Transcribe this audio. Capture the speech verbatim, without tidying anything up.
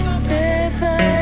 step by